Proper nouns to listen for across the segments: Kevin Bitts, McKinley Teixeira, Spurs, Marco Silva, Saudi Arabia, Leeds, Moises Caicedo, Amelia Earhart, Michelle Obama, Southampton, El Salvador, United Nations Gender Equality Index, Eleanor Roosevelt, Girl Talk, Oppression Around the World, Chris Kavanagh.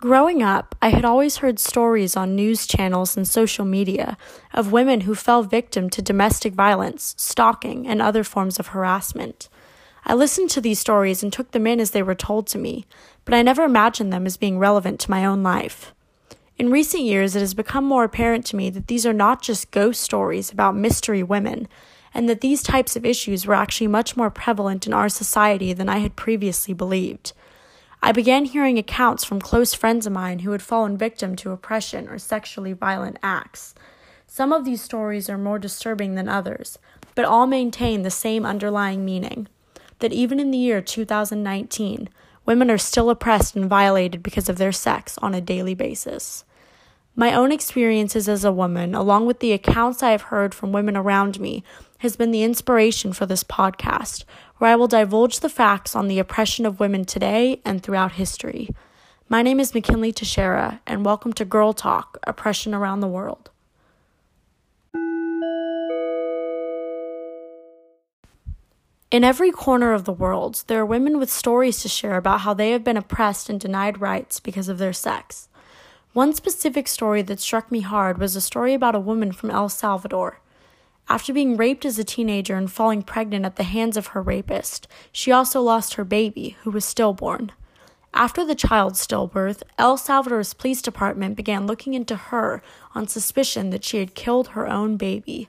Growing up, I had always heard stories on news channels and social media of women who fell victim to domestic violence, stalking, and other forms of harassment. I listened to these stories and took them in as they were told to me, but I never imagined them as being relevant to my own life. In recent years, it has become more apparent to me that these are not just ghost stories about mystery women, and that these types of issues were actually much more prevalent in our society than I had previously believed. I began hearing accounts from close friends of mine who had fallen victim to oppression or sexually violent acts. Some of these stories are more disturbing than others, but all maintain the same underlying meaning, that even in the year 2019, women are still oppressed and violated because of their sex on a daily basis. My own experiences as a woman, along with the accounts I have heard from women around me, has been the inspiration for this podcast, where I will divulge the facts on the oppression of women today and throughout history. My name is McKinley Teixeira, and welcome to Girl Talk, Oppression Around the World. In every corner of the world, there are women with stories to share about how they have been oppressed and denied rights because of their sex. One specific story that struck me hard was a story about a woman from El Salvador. After being raped as a teenager and falling pregnant at the hands of her rapist, she also lost her baby, who was stillborn. After the child's stillbirth, El Salvador's police department began looking into her on suspicion that she had killed her own baby.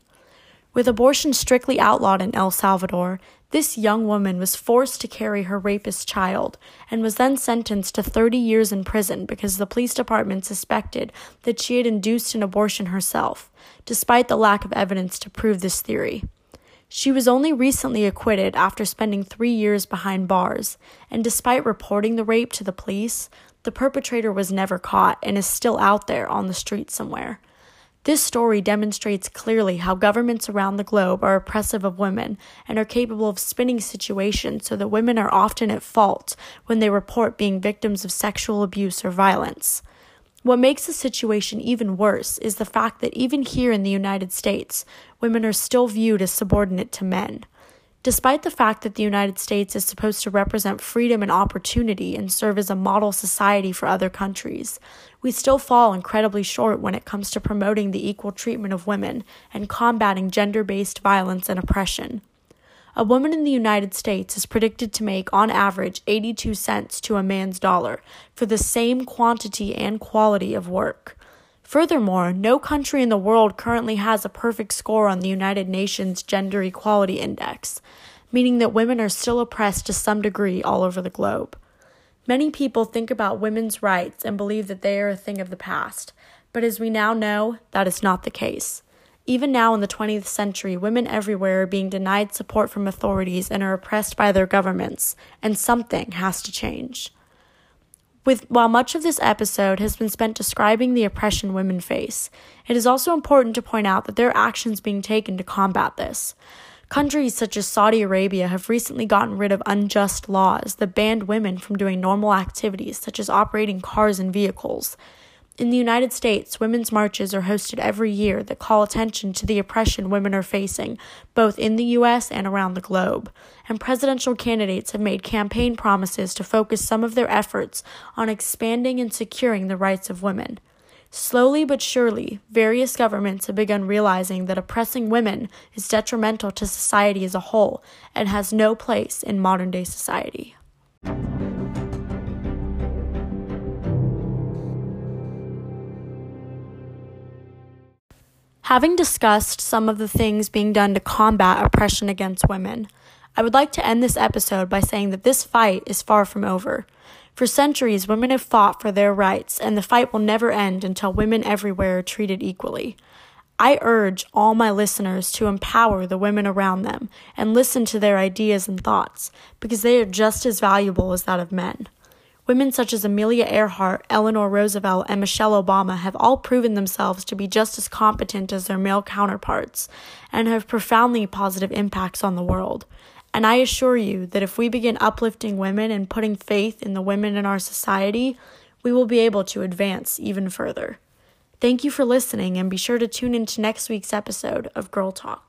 With abortion strictly outlawed in El Salvador, this young woman was forced to carry her rapist's child and was then sentenced to 30 years in prison because the police department suspected that she had induced an abortion herself, despite the lack of evidence to prove this theory. She was only recently acquitted after spending 3 years behind bars, and despite reporting the rape to the police, the perpetrator was never caught and is still out there on the street somewhere. This story demonstrates clearly how governments around the globe are oppressive of women and are capable of spinning situations so that women are often at fault when they report being victims of sexual abuse or violence. What makes the situation even worse is the fact that even here in the United States, women are still viewed as subordinate to men. Despite the fact that the United States is supposed to represent freedom and opportunity and serve as a model society for other countries, we still fall incredibly short when it comes to promoting the equal treatment of women and combating gender-based violence and oppression. A woman in the United States is predicted to make, on average, 82 cents to a man's dollar for the same quantity and quality of work. Furthermore, no country in the world currently has a perfect score on the United Nations Gender Equality Index, meaning that women are still oppressed to some degree all over the globe. Many people think about women's rights and believe that they are a thing of the past, but as we now know, that is not the case. Even now in the 20th century, women everywhere are being denied support from authorities and are oppressed by their governments, and something has to change. While much of this episode has been spent describing the oppression women face, it is also important to point out that there are actions being taken to combat this. Countries such as Saudi Arabia have recently gotten rid of unjust laws that banned women from doing normal activities such as operating cars and vehicles. In the United States, women's marches are hosted every year that call attention to the oppression women are facing, both in the U.S. and around the globe, and presidential candidates have made campaign promises to focus some of their efforts on expanding and securing the rights of women. Slowly but surely, various governments have begun realizing that oppressing women is detrimental to society as a whole and has no place in modern-day society. Having discussed some of the things being done to combat oppression against women, I would like to end this episode by saying that this fight is far from over. For centuries, women have fought for their rights, and the fight will never end until women everywhere are treated equally. I urge all my listeners to empower the women around them and listen to their ideas and thoughts, because they are just as valuable as that of men. Women such as Amelia Earhart, Eleanor Roosevelt, and Michelle Obama have all proven themselves to be just as competent as their male counterparts and have profoundly positive impacts on the world. And I assure you that if we begin uplifting women and putting faith in the women in our society, we will be able to advance even further. Thank you for listening, and be sure to tune in to next week's episode of Girl Talk.